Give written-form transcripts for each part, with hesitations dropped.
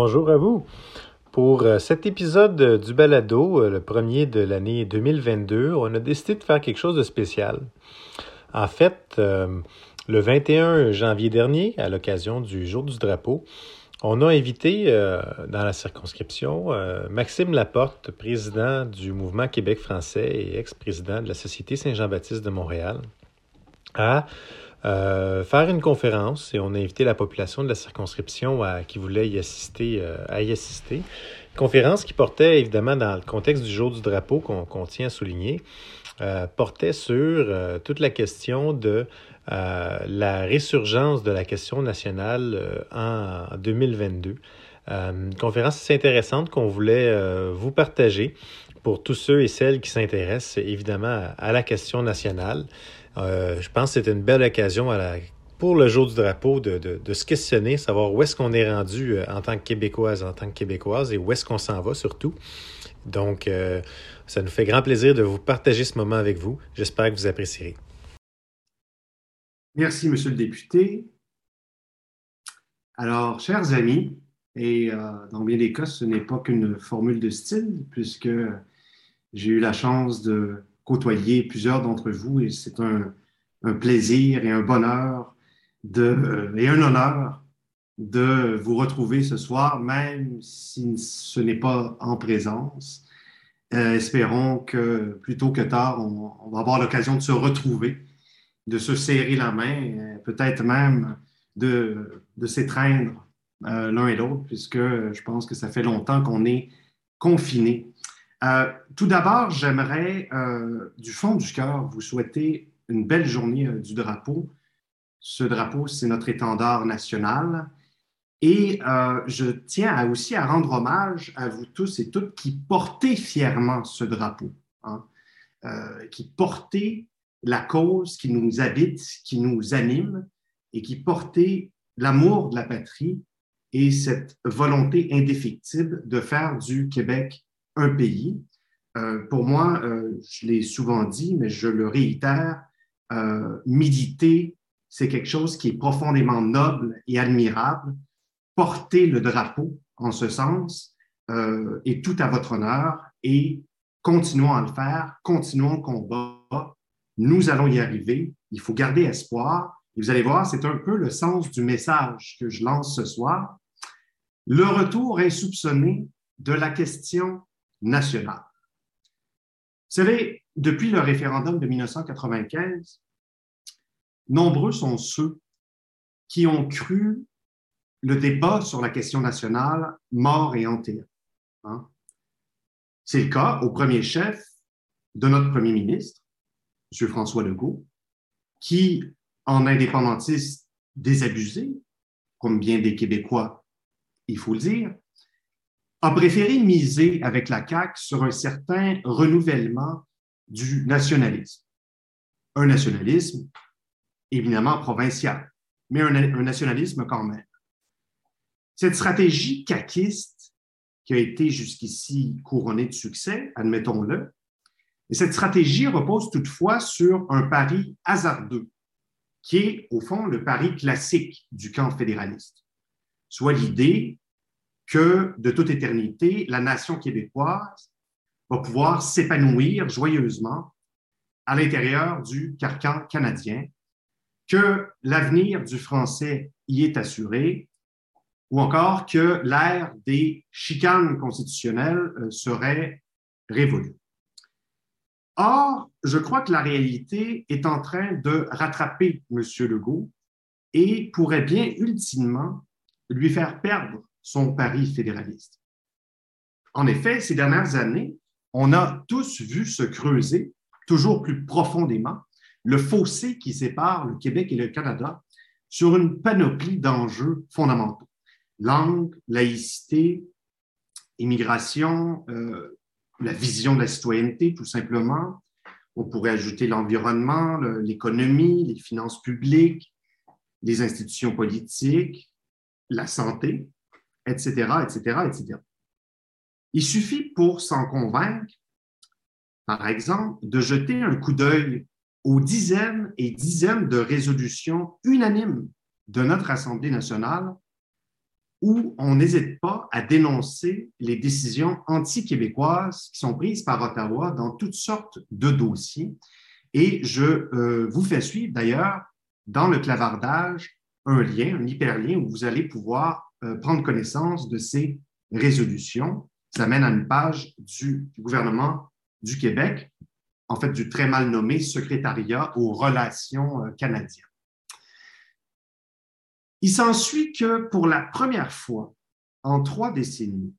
Bonjour à vous. Pour cet épisode du balado, le premier de l'année 2022, on a décidé de faire quelque chose de spécial. En fait, le 21 janvier dernier, à l'occasion du Jour du Drapeau, on a invité dans la circonscription Maxime Laporte, président du Mouvement Québec français et ex-président de la Société Saint-Jean-Baptiste de Montréal, à faire une conférence, et on a invité la population de la circonscription qui voulait y assister. Conférence qui portait, évidemment, dans le contexte du Jour du Drapeau qu'on tient à souligner, portait sur toute la question de la résurgence de la question nationale en 2022. Une conférence assez intéressante qu'on voulait vous partager pour tous ceux et celles qui s'intéressent, évidemment, à la question nationale. Je pense que c'était une belle occasion pour le Jour du Drapeau de se questionner, savoir où est-ce qu'on est rendu en tant que Québécoise, en tant que Québécoise, et où est-ce qu'on s'en va surtout. Donc, ça nous fait grand plaisir de vous partager ce moment avec vous. J'espère que vous apprécierez. Merci, Monsieur le député. Alors, chers amis, et dans bien des cas, ce n'est pas qu'une formule de style, puisque j'ai eu la chance de côtoyer plusieurs d'entre vous, et c'est un plaisir et un bonheur et un honneur de vous retrouver ce soir, même si ce n'est pas en présence. Espérons que plus tôt que tard, on va avoir l'occasion de se retrouver, de se serrer la main, peut-être même de s'étreindre l'un et l'autre, puisque je pense que ça fait longtemps qu'on est confinés. Tout d'abord, j'aimerais, du fond du cœur, vous souhaiter une belle journée du drapeau. Ce drapeau, c'est notre étendard national. Et je tiens aussi à rendre hommage à vous tous et toutes qui portez fièrement ce drapeau, hein, qui portez la cause qui nous habite, qui nous anime, et qui portez l'amour de la patrie et cette volonté indéfectible de faire du Québec un pays. Pour moi, je l'ai souvent dit, mais je le réitère, militer, c'est quelque chose qui est profondément noble et admirable. Portez le drapeau en ce sens est tout à votre honneur, et continuons à le faire, continuons le combat. Nous allons y arriver. Il faut garder espoir. Et vous allez voir, c'est un peu le sens du message que je lance ce soir. Le retour insoupçonné de la question nationale. Vous savez, depuis le référendum de 1995, nombreux sont ceux qui ont cru le débat sur la question nationale mort et enterré. Hein? C'est le cas au premier chef de notre premier ministre, M. François Legault, qui, en indépendantiste désabusé, comme bien des Québécois, il faut le dire, a préféré miser avec la CAQ sur un certain renouvellement du nationalisme. Un nationalisme évidemment provincial, mais un nationalisme quand même. Cette stratégie caquiste, qui a été jusqu'ici couronnée de succès, admettons-le, et cette stratégie repose toutefois sur un pari hasardeux, qui est au fond le pari classique du camp fédéraliste, soit l'idée que, de toute éternité, la nation québécoise va pouvoir s'épanouir joyeusement à l'intérieur du carcan canadien, que l'avenir du français y est assuré, ou encore que l'ère des chicanes constitutionnelles serait révolue. Or, je crois que la réalité est en train de rattraper M. Legault et pourrait bien ultimement lui faire perdre son pari fédéraliste. En effet, ces dernières années, on a tous vu se creuser toujours plus profondément le fossé qui sépare le Québec et le Canada sur une panoplie d'enjeux fondamentaux. Langue, laïcité, immigration, la vision de la citoyenneté, tout simplement. On pourrait ajouter l'environnement, l'économie, les finances publiques, les institutions politiques, la santé, etc., etc., etc. Il suffit, pour s'en convaincre, par exemple, de jeter un coup d'œil aux dizaines et dizaines de résolutions unanimes de notre Assemblée nationale où on n'hésite pas à dénoncer les décisions anti-québécoises qui sont prises par Ottawa dans toutes sortes de dossiers. Et je vous fais suivre d'ailleurs dans le clavardage un lien, un hyperlien où vous allez pouvoir prendre connaissance de ces résolutions. Ça mène à une page du gouvernement du Québec, en fait du très mal nommé Secrétariat aux relations canadiennes. Il s'ensuit que pour la première fois en 3 décennies,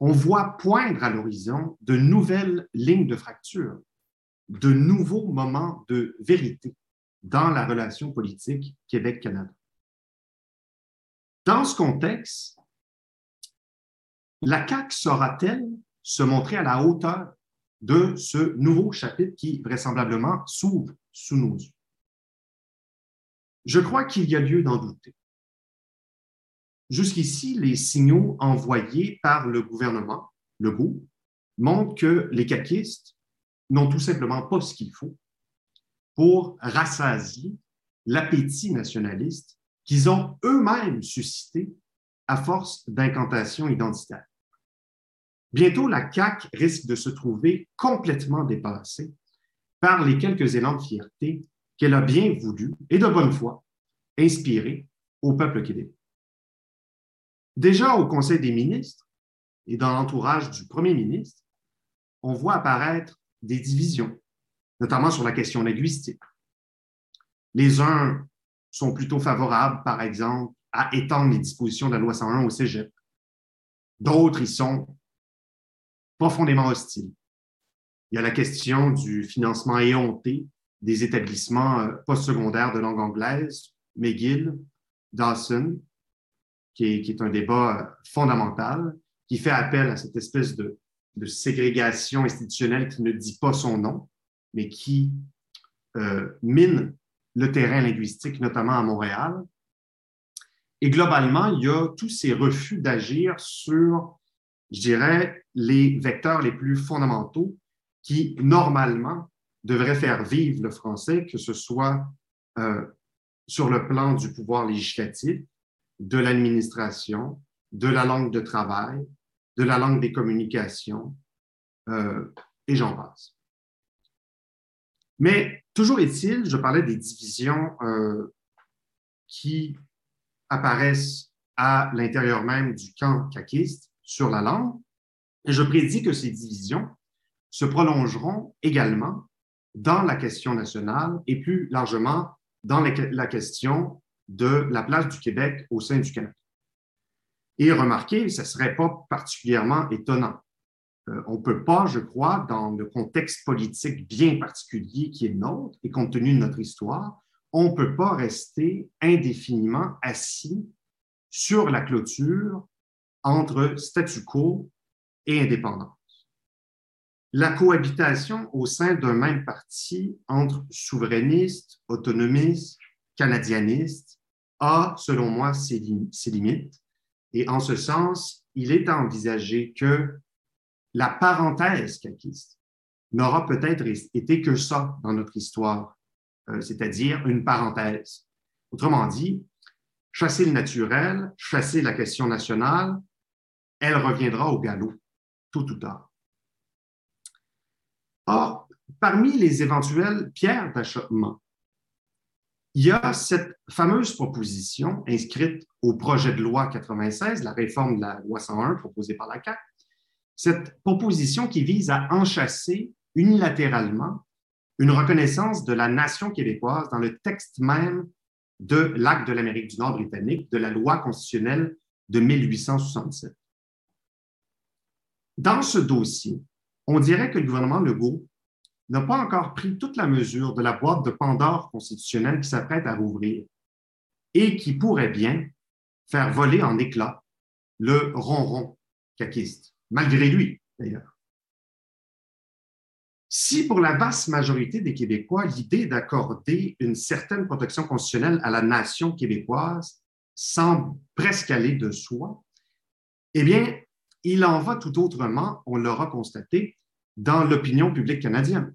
on voit poindre à l'horizon de nouvelles lignes de fracture, de nouveaux moments de vérité dans la relation politique Québec-Canada. Dans ce contexte, la CAQ saura-t-elle se montrer à la hauteur de ce nouveau chapitre qui vraisemblablement s'ouvre sous nos yeux? Je crois qu'il y a lieu d'en douter. Jusqu'ici, les signaux envoyés par le gouvernement Legault montrent que les caquistes n'ont tout simplement pas ce qu'il faut pour rassasier l'appétit nationaliste qu'ils ont eux-mêmes suscité à force d'incantations identitaires. Bientôt, la CAQ risque de se trouver complètement dépassée par les quelques élans de fierté qu'elle a bien voulu et de bonne foi inspirer au peuple québécois. Déjà au Conseil des ministres et dans l'entourage du premier ministre, on voit apparaître des divisions, notamment sur la question linguistique. Les uns sont plutôt favorables, par exemple, à étendre les dispositions de la loi 101 au cégep. D'autres y sont profondément hostiles. Il y a la question du financement éhonté des établissements postsecondaires de langue anglaise, McGill, Dawson, qui est un débat fondamental, qui fait appel à cette espèce de ségrégation institutionnelle qui ne dit pas son nom, mais qui mine le terrain linguistique, notamment à Montréal. Et globalement, il y a tous ces refus d'agir sur, je dirais, les vecteurs les plus fondamentaux qui, normalement, devrait faire vivre le français, que ce soit sur le plan du pouvoir législatif, de l'administration, de la langue de travail, de la langue des communications, et j'en passe. Mais toujours est-il, je parlais des divisions qui apparaissent à l'intérieur même du camp caquiste sur la langue, et je prédis que ces divisions se prolongeront également dans la question nationale et plus largement dans la question de la place du Québec au sein du Canada. Et remarquez, ça ne serait pas particulièrement étonnant. On ne peut pas, je crois, dans le contexte politique bien particulier qui est le nôtre et compte tenu de notre histoire, on ne peut pas rester indéfiniment assis sur la clôture entre statu quo et indépendance. La cohabitation au sein d'un même parti entre souverainistes, autonomistes, canadianistes a, selon moi, ses limites. Et en ce sens, il est à envisager que la parenthèse caquiste n'aura peut-être été que ça dans notre histoire, c'est-à-dire une parenthèse. Autrement dit, chasser le naturel, chasser la question nationale, elle reviendra au galop, tôt ou tard. Or, parmi les éventuelles pierres d'achoppement, il y a cette fameuse proposition inscrite au projet de loi 96, la réforme de la loi 101 proposée par la CAQ, cette proposition qui vise à enchasser unilatéralement une reconnaissance de la nation québécoise dans le texte même de l'Acte de l'Amérique du Nord britannique, de la loi constitutionnelle de 1867. Dans ce dossier, on dirait que le gouvernement Legault n'a pas encore pris toute la mesure de la boîte de Pandore constitutionnelle qui s'apprête à rouvrir et qui pourrait bien faire voler en éclats le ronron caquiste, malgré lui d'ailleurs. Si pour la vaste majorité des Québécois, l'idée d'accorder une certaine protection constitutionnelle à la nation québécoise semble presque aller de soi, eh bien, il en va tout autrement, on l'aura constaté, dans l'opinion publique canadienne,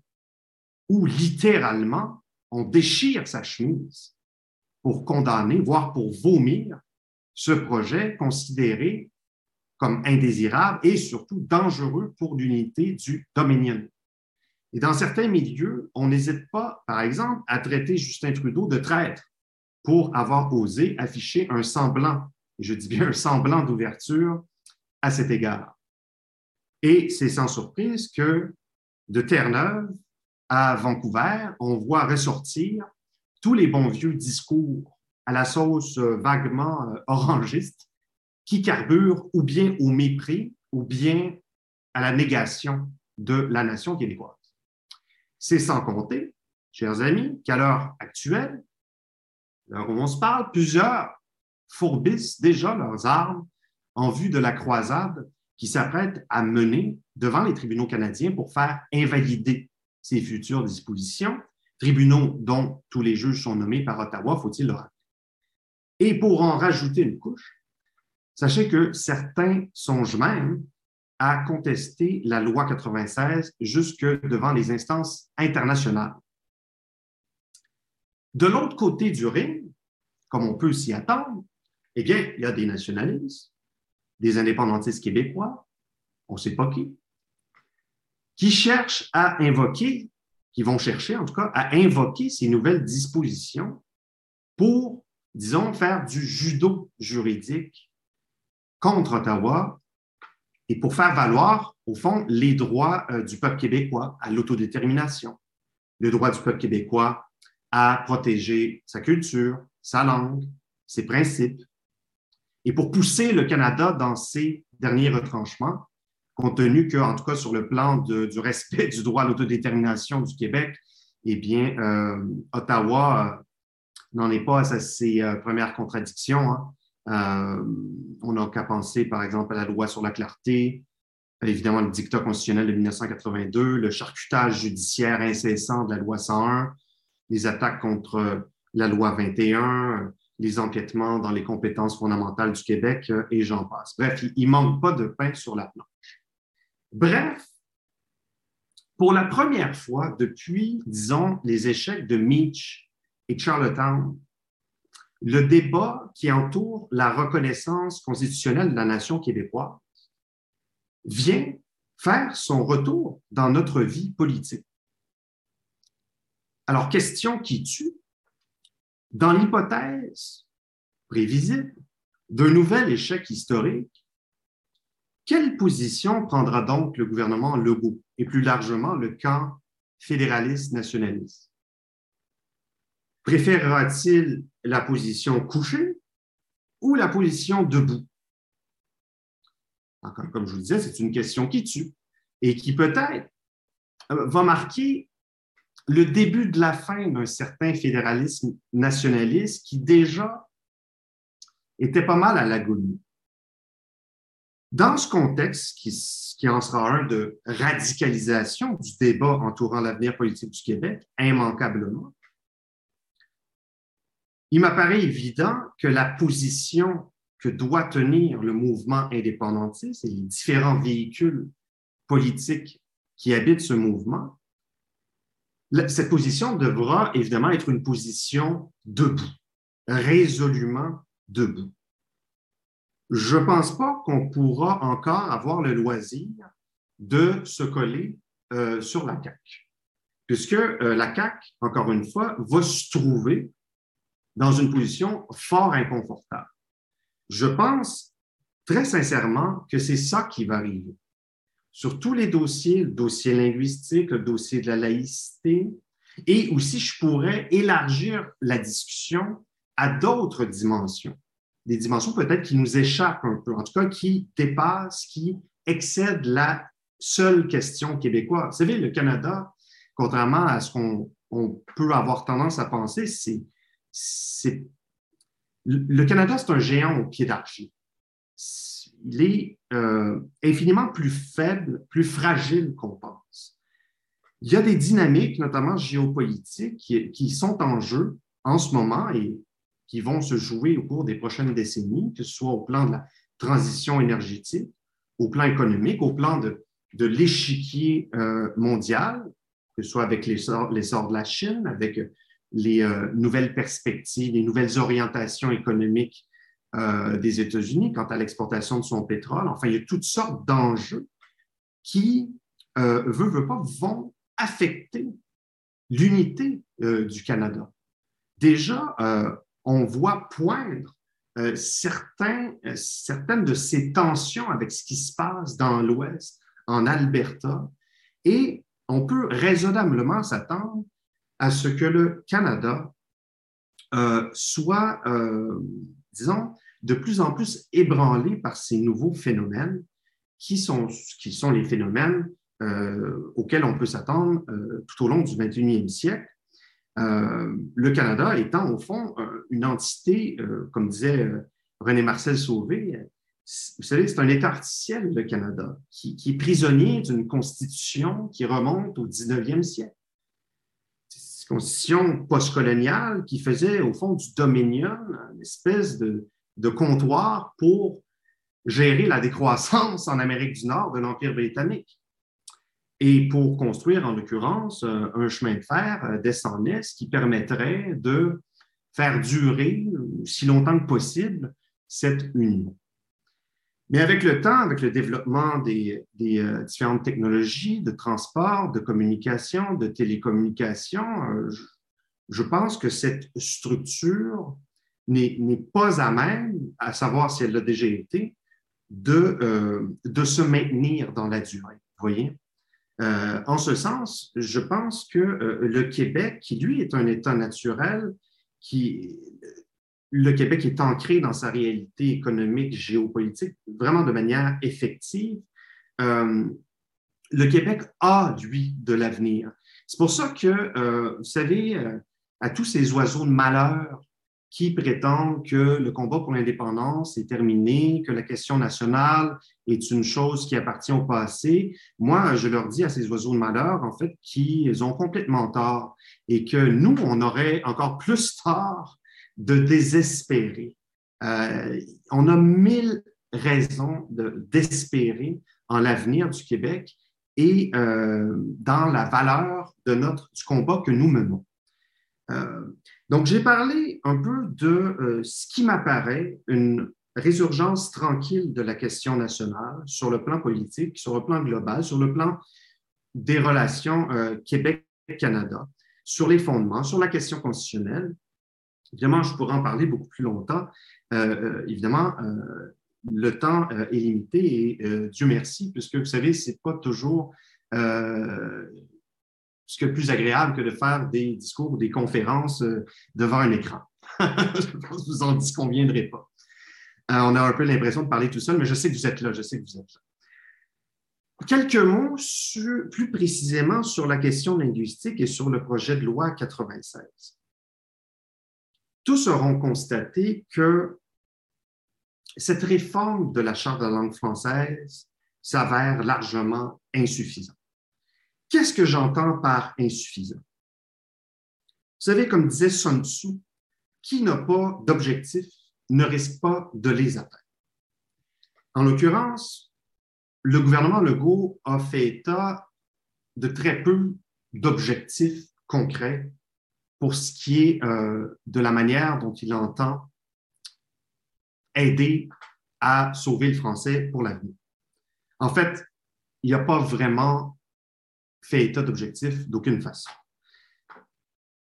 où littéralement, on déchire sa chemise pour condamner, voire pour vomir, ce projet considéré comme indésirable et surtout dangereux pour l'unité du Dominion. Et dans certains milieux, on n'hésite pas, par exemple, à traiter Justin Trudeau de traître pour avoir osé afficher un semblant, et je dis bien un semblant d'ouverture à cet égard. Et c'est sans surprise que de Terre-Neuve à Vancouver, on voit ressortir tous les bons vieux discours à la sauce vaguement orangiste qui carburent ou bien au mépris ou bien à la négation de la nation québécoise. C'est sans compter, chers amis, qu'à l'heure actuelle, à l'heure où on se parle, plusieurs fourbissent déjà leurs armes en vue de la croisade qui s'apprête à mener devant les tribunaux canadiens pour faire invalider ces futures dispositions, tribunaux dont tous les juges sont nommés par Ottawa, faut-il le rappeler. Et pour en rajouter une couche, sachez que certains songent même à contester la loi 96 jusque devant les instances internationales. De l'autre côté du RIN, comme on peut s'y attendre, eh bien, il y a des nationalistes, des indépendantistes québécois, on ne sait pas qui cherchent à invoquer, qui vont chercher en tout cas à invoquer ces nouvelles dispositions pour, disons, faire du judo juridique contre Ottawa et pour faire valoir, au fond, les droits du peuple québécois à l'autodétermination, le droit du peuple québécois à protéger sa culture, sa langue, ses principes. Et pour pousser le Canada dans ses derniers retranchements, compte tenu que, en tout cas, sur le plan du respect du droit à l'autodétermination du Québec, eh bien, Ottawa n'en est pas à ses premières contradictions, hein. On n'a qu'à penser, par exemple, à la loi sur la clarté, évidemment le dictat constitutionnel de 1982, le charcutage judiciaire incessant de la loi 101, les attaques contre la loi 21, les empiètements dans les compétences fondamentales du Québec, et j'en passe. Bref, il ne manque pas de pain sur la planche. Bref, pour la première fois depuis, disons, les échecs de Meach et Charlottetown, le débat qui entoure la reconnaissance constitutionnelle de la nation québécoise vient faire son retour dans notre vie politique. Alors, question qui tue, dans l'hypothèse prévisible d'un nouvel échec historique, quelle position prendra donc le gouvernement Legault et plus largement le camp fédéraliste-nationaliste? Préférera-t-il la position couchée ou la position debout? Comme je vous le disais, c'est une question qui tue et qui peut-être va marquer le début de la fin d'un certain fédéralisme nationaliste qui déjà était pas mal à l'agonie. Dans ce contexte, qui en sera un de radicalisation du débat entourant l'avenir politique du Québec, immanquablement, il m'apparaît évident que la position que doit tenir le mouvement indépendantiste et les différents véhicules politiques qui habitent ce mouvement, cette position devra évidemment être une position debout, résolument debout. Je ne pense pas qu'on pourra encore avoir le loisir de se coller sur la CAQ, puisque la CAQ, encore une fois, va se trouver dans une position fort inconfortable. Je pense très sincèrement que c'est ça qui va arriver. Sur tous les dossiers, le dossier linguistique, le dossier de la laïcité, et aussi je pourrais élargir la discussion à d'autres dimensions, des dimensions peut-être qui nous échappent un peu, en tout cas qui dépassent, qui excèdent la seule question québécoise. Vous savez, le Canada, contrairement à ce qu'on peut avoir tendance à penser, le Canada, c'est un géant au pied d'argile. Il est infiniment plus faible, plus fragile qu'on pense. Il y a des dynamiques, notamment géopolitiques, qui sont en jeu en ce moment et qui vont se jouer au cours des prochaines décennies, que ce soit au plan de la transition énergétique, au plan économique, au plan de l'échiquier mondial, que ce soit avec l'essor de la Chine, avec les nouvelles perspectives, les nouvelles orientations économiques des États-Unis quant à l'exportation de son pétrole. Enfin, il y a toutes sortes d'enjeux qui, veut pas, vont affecter l'unité du Canada. Déjà, on voit poindre certaines de ces tensions avec ce qui se passe dans l'Ouest, en Alberta, et on peut raisonnablement s'attendre à ce que le Canada soit, disons, de plus en plus ébranlé par ces nouveaux phénomènes qui sont les phénomènes auxquels on peut s'attendre tout au long du 21e siècle. Le Canada étant, au fond, une entité, comme disait René-Marcel Sauvé, vous savez, c'est un État artificiel, le Canada, qui est prisonnier d'une constitution qui remonte au 19e siècle. C'est une constitution postcoloniale qui faisait, au fond, du dominium une espèce de comptoir pour gérer la décroissance en Amérique du Nord de l'Empire britannique. Et pour construire, en l'occurrence, un chemin de fer d'est en est qui permettrait de faire durer, si longtemps que possible, cette union. Mais avec le temps, avec le développement des différentes technologies de transport, de communication, de télécommunication, je pense que cette structure n'est pas à même, à savoir si elle l'a déjà été, de se maintenir dans la durée, vous voyez? En ce sens, je pense que le Québec, qui lui est un État naturel, le Québec est ancré dans sa réalité économique, géopolitique, vraiment de manière effective. Le Québec a, lui, de l'avenir. C'est pour ça que, vous savez, à tous ces oiseaux de malheur qui prétendent que le combat pour l'indépendance est terminé, que la question nationale est une chose qui appartient au passé. Moi, je leur dis à ces oiseaux de malheur, en fait, qu'ils ont complètement tort et que nous, on aurait encore plus tort de désespérer. On a 1000 raisons d'espérer en l'avenir du Québec et dans la valeur du combat que nous menons. Donc, j'ai parlé un peu de ce qui m'apparaît une résurgence tranquille de la question nationale sur le plan politique, sur le plan global, sur le plan des relations Québec-Canada, sur les fondements, sur la question constitutionnelle. Évidemment, je pourrais en parler beaucoup plus longtemps. Évidemment, le temps est limité et Dieu merci, puisque vous savez, c'est pas toujours... ce qui est plus agréable que de faire des discours ou des conférences devant un écran. Je pense que vous en disconviendrez pas. On a un peu l'impression de parler tout seul, mais je sais que vous êtes là, je sais que vous êtes là. Quelques mots plus précisément sur la question linguistique et sur le projet de loi 96. Tous auront constaté que cette réforme de la Charte de la langue française s'avère largement insuffisante. Qu'est-ce que j'entends par insuffisant? Vous savez, comme disait Sun Tzu, qui n'a pas d'objectifs ne risque pas de les atteindre. En l'occurrence, le gouvernement Legault a fait état de très peu d'objectifs concrets pour ce qui est de la manière dont il entend aider à sauver le français pour l'avenir. En fait, il n'y a pas vraiment fait état d'objectif d'aucune façon.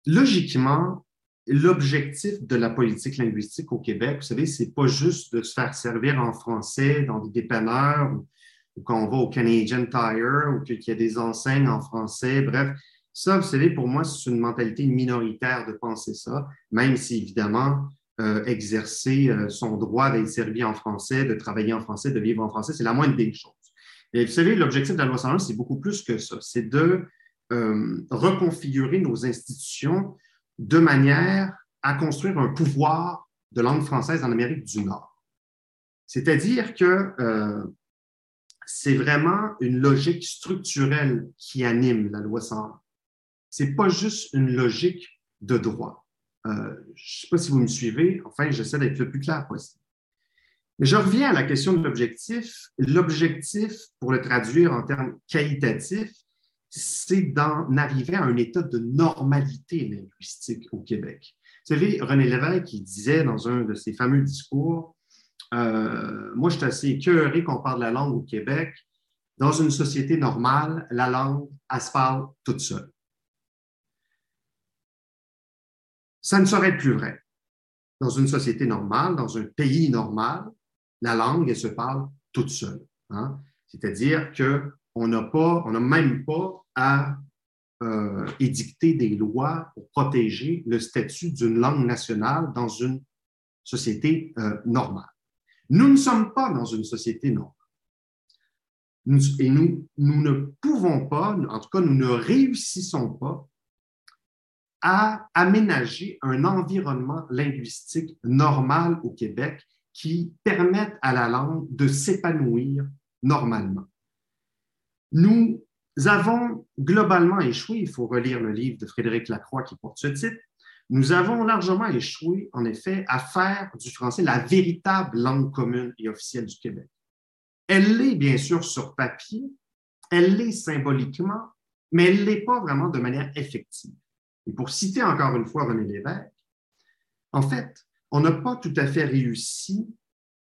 Logiquement, l'objectif de la politique linguistique au Québec, vous savez, ce n'est pas juste de se faire servir en français dans des dépanneurs ou quand on va au Canadian Tire ou qu'il y a des enseignes en français. Bref, ça, vous savez, pour moi, c'est une mentalité minoritaire de penser ça, même si, évidemment, exercer son droit d'être servi en français, de travailler en français, de vivre en français, c'est la moindre des choses. Et vous savez, l'objectif de la loi 101, c'est beaucoup plus que ça. C'est de reconfigurer nos institutions de manière à construire un pouvoir de langue française en Amérique du Nord. C'est-à-dire que c'est vraiment une logique structurelle qui anime la loi 101. Ce n'est pas juste une logique de droit. Je ne sais pas si vous me suivez. Enfin, j'essaie d'être le plus clair possible. Je reviens à la question de l'objectif. L'objectif, pour le traduire en termes qualitatifs, c'est d'en arriver à un état de normalité linguistique au Québec. Vous savez, René Lévesque, il disait dans un de ses fameux discours Moi, je suis assez écœuré qu'on parle la langue au Québec. Dans une société normale, la langue, elle se parle toute seule. Ça ne saurait être plus vrai. Dans une société normale, dans un pays normal, la langue, elle se parle toute seule. Hein? C'est-à-dire qu'on n'a même pas à édicter des lois pour protéger le statut d'une langue nationale dans une société normale. Nous ne sommes pas dans une société normale. Et nous ne pouvons pas, en tout cas, nous ne réussissons pas à aménager un environnement linguistique normal au Québec qui permette à la langue de s'épanouir normalement. Nous avons globalement échoué, il faut relire le livre de Frédéric Lacroix qui porte ce titre, nous avons largement échoué, en effet, à faire du français la véritable langue commune et officielle du Québec. Elle l'est, bien sûr, sur papier, elle l'est symboliquement, mais elle ne l'est pas vraiment de manière effective. Et pour citer encore une fois René Lévesque, en fait, on n'a pas tout à fait réussi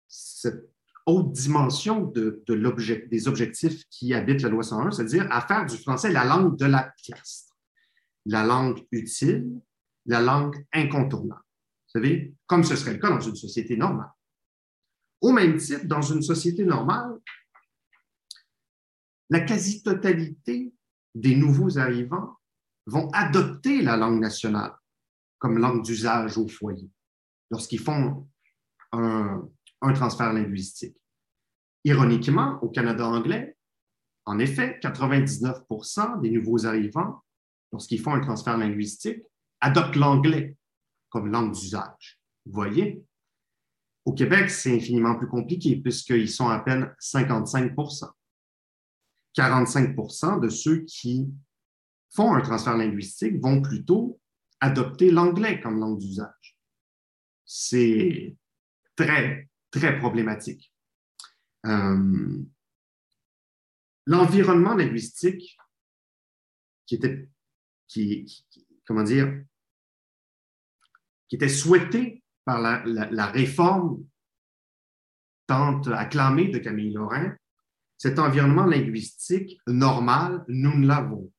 cette haute dimension des objectifs qui habitent la loi 101, c'est-à-dire à faire du français la langue de la piastre, la langue utile, la langue incontournable. Vous savez, comme ce serait le cas dans une société normale. Au même titre, dans une société normale, la quasi-totalité des nouveaux arrivants vont adopter la langue nationale comme langue d'usage au foyer lorsqu'ils font un transfert linguistique. Ironiquement, au Canada anglais, en effet, 99% des nouveaux arrivants, lorsqu'ils font un transfert linguistique, adoptent l'anglais comme langue d'usage. Vous voyez? Au Québec, c'est infiniment plus compliqué puisqu'ils sont à peine 55%. 45% de ceux qui font un transfert linguistique vont plutôt adopter l'anglais comme langue d'usage. C'est très, très problématique. L'environnement linguistique qui était souhaité par la réforme tant acclamée de Camille Laurin, cet environnement linguistique normal, nous ne l'avons pas.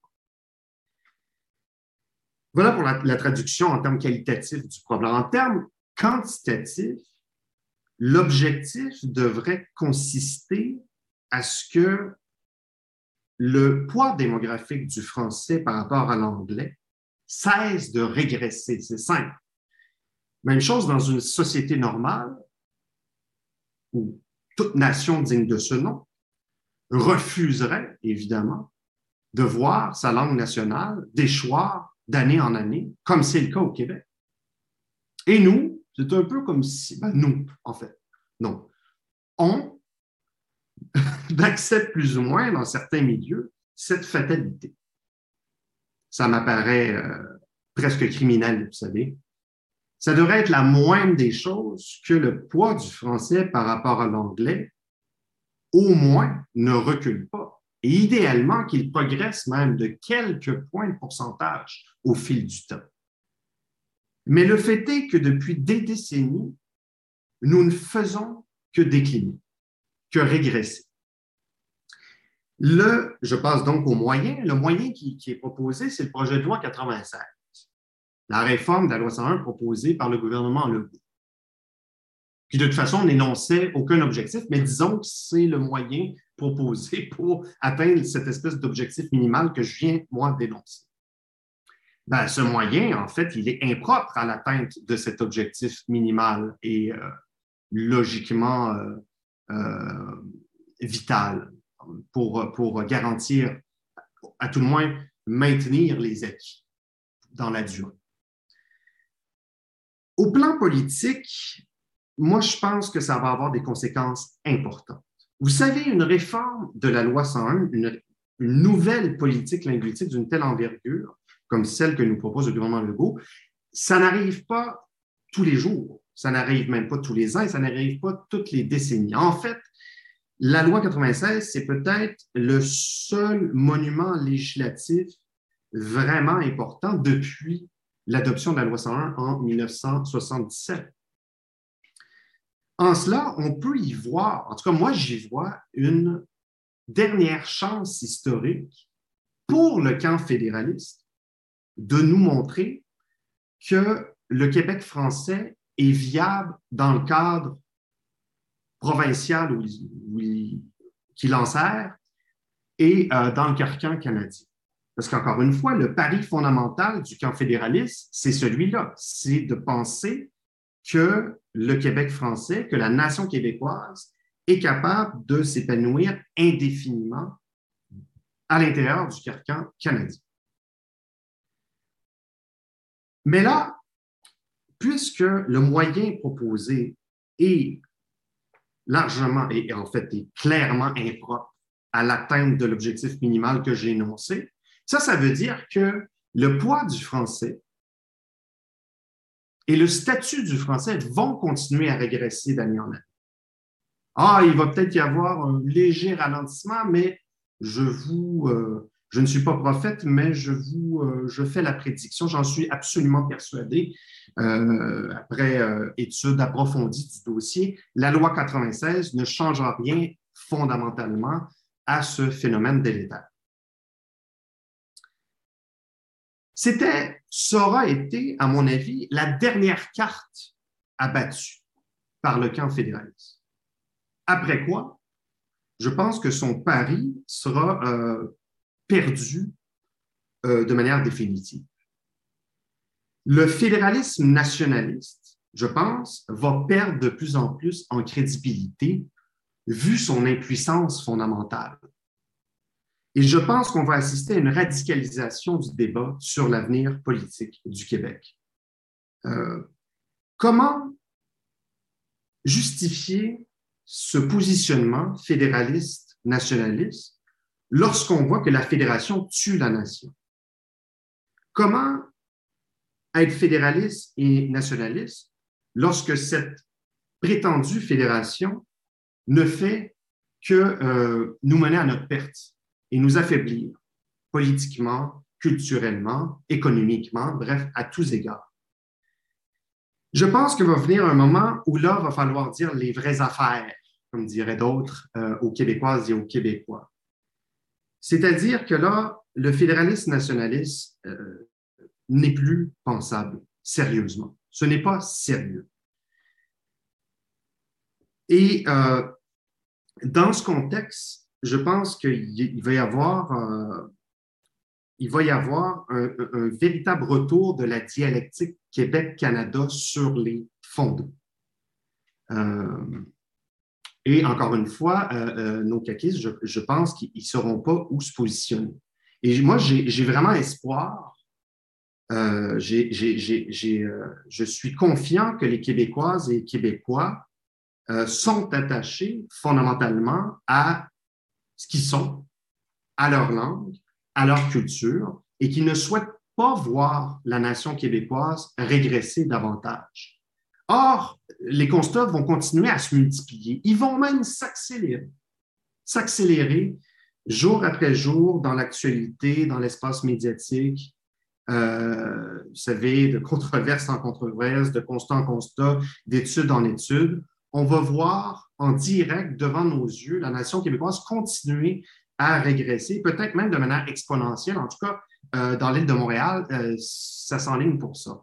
Voilà pour la traduction en termes qualitatifs du problème. En termes quantitatifs, l'objectif devrait consister à ce que le poids démographique du français par rapport à l'anglais cesse de régresser. C'est simple. Même chose dans une société normale où toute nation digne de ce nom refuserait, évidemment, de voir sa langue nationale déchoir d'année en année, comme c'est le cas au Québec. Et nous, c'est un peu comme si... nous, en fait, non. On accepte plus ou moins, dans certains milieux, cette fatalité. Ça m'apparaît presque criminel, vous savez. Ça devrait être la moindre des choses que le poids du français par rapport à l'anglais, au moins, ne recule pas. Et idéalement, qu'il progresse même de quelques points de pourcentage au fil du temps. Mais le fait est que depuis des décennies, nous ne faisons que décliner, que régresser. Je passe donc au moyen. Le moyen qui est proposé, c'est le projet de loi 96. La réforme de la loi 101 proposée par le gouvernement Legault, qui de toute façon n'énonçait aucun objectif, mais disons que c'est le moyen proposé pour atteindre cette espèce d'objectif minimal que je viens, moi, d'énoncer. Ce moyen, en fait, il est impropre à l'atteinte de cet objectif minimal et logiquement vital pour garantir, à tout le moins, maintenir les acquis dans la durée. Au plan politique, moi, je pense que ça va avoir des conséquences importantes. Vous savez, une réforme de la loi 101, une nouvelle politique linguistique d'une telle envergure, comme celle que nous propose le gouvernement Legault, ça n'arrive pas tous les jours, ça n'arrive même pas tous les ans et ça n'arrive pas toutes les décennies. En fait, la loi 96, c'est peut-être le seul monument législatif vraiment important depuis l'adoption de la loi 101 en 1977. En cela, on peut y voir, en tout cas moi j'y vois, une dernière chance historique pour le camp fédéraliste de nous montrer que le Québec français est viable dans le cadre provincial qu'il en sert et dans le carcan canadien. Parce qu'encore une fois, le pari fondamental du camp fédéraliste, c'est celui-là, c'est de penser que le Québec français, que la nation québécoise est capable de s'épanouir indéfiniment à l'intérieur du carcan canadien. Mais là, puisque le moyen proposé est largement et en fait est clairement impropre à l'atteinte de l'objectif minimal que j'ai énoncé, ça veut dire que le poids du français et le statut du français vont continuer à régresser d'année en année. Ah, il va peut-être y avoir un léger ralentissement, mais je ne suis pas prophète, mais je fais la prédiction, j'en suis absolument persuadé, après étude approfondie du dossier, la loi 96 ne changera rien fondamentalement à ce phénomène délétère. Ça aura été, à mon avis, la dernière carte abattue par le camp fédéraliste. Après quoi, je pense que son pari sera perdu de manière définitive. Le fédéralisme nationaliste, je pense, va perdre de plus en plus en crédibilité vu son impuissance fondamentale. Et je pense qu'on va assister à une radicalisation du débat sur l'avenir politique du Québec. Comment justifier ce positionnement fédéraliste-nationaliste lorsqu'on voit que la fédération tue la nation? Comment être fédéraliste et nationaliste lorsque cette prétendue fédération ne fait que nous mener à notre perte et nous affaiblir politiquement, culturellement, économiquement, bref, à tous égards? Je pense que va venir un moment où là, va falloir dire les vraies affaires, comme diraient d'autres aux Québécoises et aux Québécois. C'est-à-dire que là, le fédéraliste nationaliste n'est plus pensable, sérieusement. Ce n'est pas sérieux. Et dans ce contexte, je pense qu'il va y avoir, un véritable retour de la dialectique Québec-Canada sur les fondements. Et encore une fois, nos caquistes, je pense qu'ils ne sauront pas où se positionner. Et moi, j'ai vraiment espoir. Je suis confiant que les Québécoises et les Québécois sont attachés fondamentalement à ce qu'ils sont, à leur langue, à leur culture, et qui ne souhaitent pas voir la nation québécoise régresser davantage. Or, les constats vont continuer à se multiplier. Ils vont même s'accélérer jour après jour dans l'actualité, dans l'espace médiatique, vous savez, de controverse en controverse, de constat en constat, d'étude en étude. On va voir en direct, devant nos yeux, la nation québécoise continuer à régresser, peut-être même de manière exponentielle. En tout cas, dans l'île de Montréal, ça s'enligne pour ça.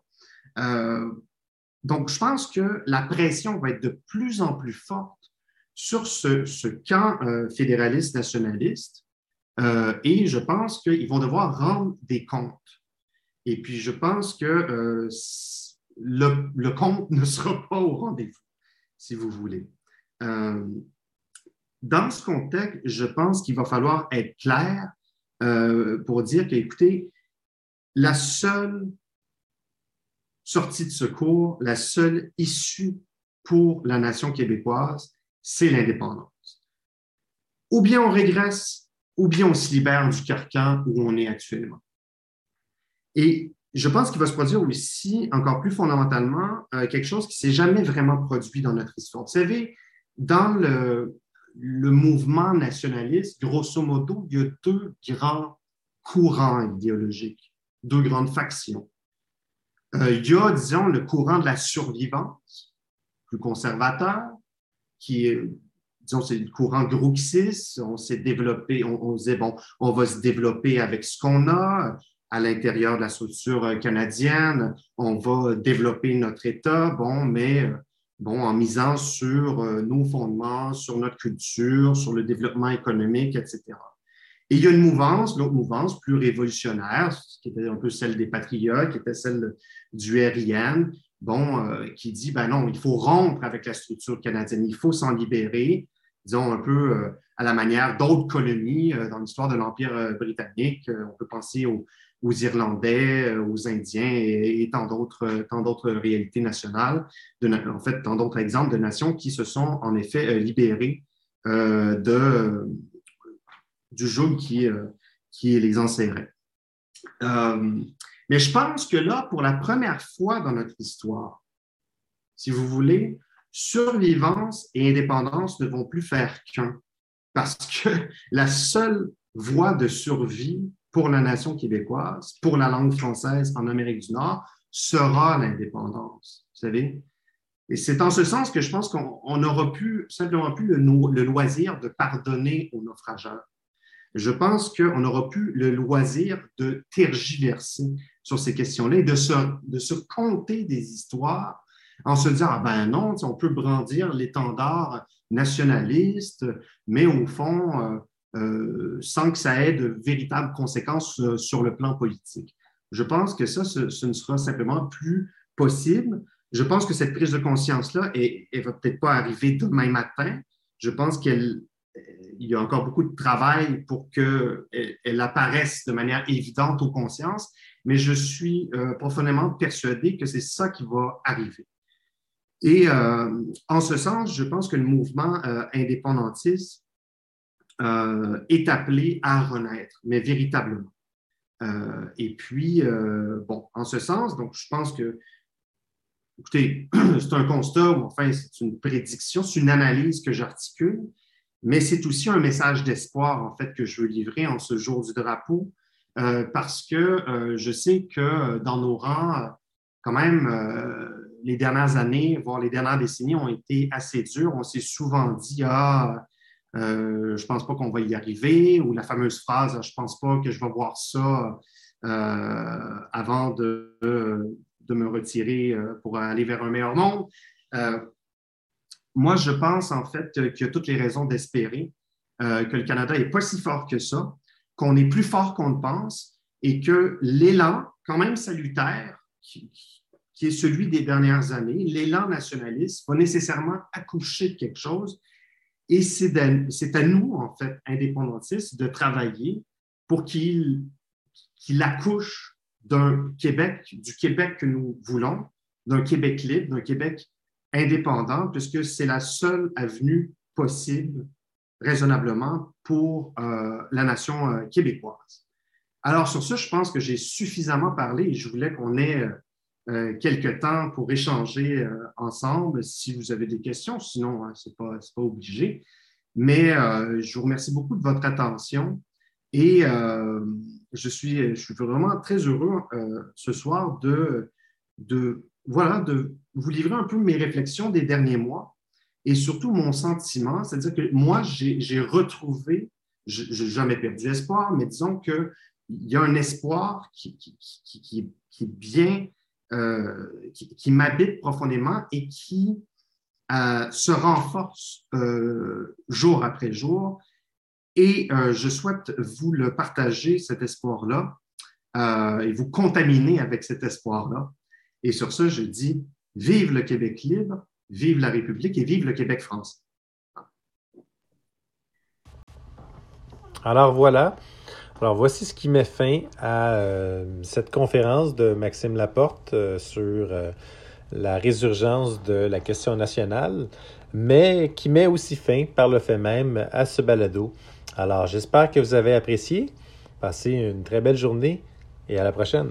Donc, je pense que la pression va être de plus en plus forte sur ce camp fédéraliste-nationaliste et je pense qu'ils vont devoir rendre des comptes. Et puis, je pense que le compte ne sera pas au rendez-vous, si vous voulez. Dans ce contexte, je pense qu'il va falloir être clair pour dire que, écoutez, la seule sortie de secours, la seule issue pour la nation québécoise, c'est l'indépendance. Ou bien on régresse, ou bien on se libère du carcan où on est actuellement. Et je pense qu'il va se produire aussi, encore plus fondamentalement, quelque chose qui ne s'est jamais vraiment produit dans notre histoire. Vous savez, dans le mouvement nationaliste, grosso modo, il y a deux grands courants idéologiques, deux grandes factions. Il y a, disons, le courant de la survivance, plus conservateur, qui est, disons, c'est le courant gros qui s'est, on s'est développé, on disait, bon, on va se développer avec ce qu'on a à l'intérieur de la structure canadienne, on va développer notre État, bon, mais bon, en misant sur nos fondements, sur notre culture, sur le développement économique, etc. Et il y a une mouvance, l'autre mouvance, plus révolutionnaire, qui était un peu celle des patriotes, qui était celle du RIN, bon, qui dit, ben non, il faut rompre avec la structure canadienne, il faut s'en libérer, disons un peu à la manière d'autres colonies dans l'histoire de l'Empire britannique. On peut penser aux Irlandais, aux Indiens et tant d'autres réalités nationales, en fait, tant d'autres exemples de nations qui se sont en effet libérées du joug qui les enserrait. Mais je pense que là, pour la première fois dans notre histoire, si vous voulez, survivance et indépendance ne vont plus faire qu'un, parce que la seule voie de survie pour la nation québécoise, pour la langue française en Amérique du Nord, sera l'indépendance, vous savez. Et c'est en ce sens que je pense qu'on n'aura plus, simplement plus le loisir de pardonner aux naufrageurs. Je pense qu'on n'aura plus le loisir de tergiverser sur ces questions-là et de se conter des histoires en se disant « Ah ben non, on peut brandir l'étendard nationaliste, mais au fond, sans que ça ait de véritables conséquences sur le plan politique. » Je pense que ça, ce ne sera simplement plus possible. Je pense que cette prise de conscience-là, elle ne va peut-être pas arriver demain matin. Je pense qu'il y a encore beaucoup de travail pour qu'elle apparaisse de manière évidente aux consciences, mais je suis profondément persuadé que c'est ça qui va arriver. Et en ce sens, je pense que le mouvement indépendantiste est appelé à renaître, mais véritablement. Et puis, bon, en ce sens, donc je pense que, écoutez, c'est un constat, ou enfin, c'est une prédiction, c'est une analyse que j'articule, mais c'est aussi un message d'espoir, en fait, que je veux livrer en ce jour du drapeau, parce que je sais que dans nos rangs, quand même, les dernières années, voire les dernières décennies ont été assez dures. On s'est souvent dit « Ah, je ne pense pas qu'on va y arriver » ou la fameuse phrase « Je ne pense pas que je vais voir ça avant de me retirer pour aller vers un meilleur monde ». Moi, je pense en fait qu'il y a toutes les raisons d'espérer que le Canada n'est pas si fort que ça, qu'on est plus fort qu'on le pense et que l'élan, quand même salutaire, qui est celui des dernières années, l'élan nationaliste va nécessairement accoucher de quelque chose. Et c'est à nous, en fait, indépendantistes, de travailler pour qu'il accouche du Québec que nous voulons, d'un Québec libre, d'un Québec indépendant, puisque c'est la seule avenue possible, raisonnablement, pour la nation québécoise. Alors, sur ça, je pense que j'ai suffisamment parlé et je voulais qu'on ait quelques temps pour échanger ensemble si vous avez des questions, sinon, hein, c'est pas obligé. Mais je vous remercie beaucoup de votre attention et je suis vraiment très heureux ce soir de vous livrer un peu mes réflexions des derniers mois et surtout mon sentiment, c'est-à-dire que moi, j'ai retrouvé, je n'ai jamais perdu espoir, mais disons qu'il y a un espoir qui est bien, qui m'habite profondément et qui se renforce jour après jour. Et je souhaite vous le partager, cet espoir-là, et vous contaminer avec cet espoir-là. Et sur ça, je dis vive le Québec libre, vive la République et vive le Québec français. Alors voilà. Alors voici ce qui met fin à cette conférence de Maxime Laporte sur la résurgence de la question nationale, mais qui met aussi fin par le fait même à ce balado. Alors j'espère que vous avez apprécié. Passez une très belle journée et à la prochaine.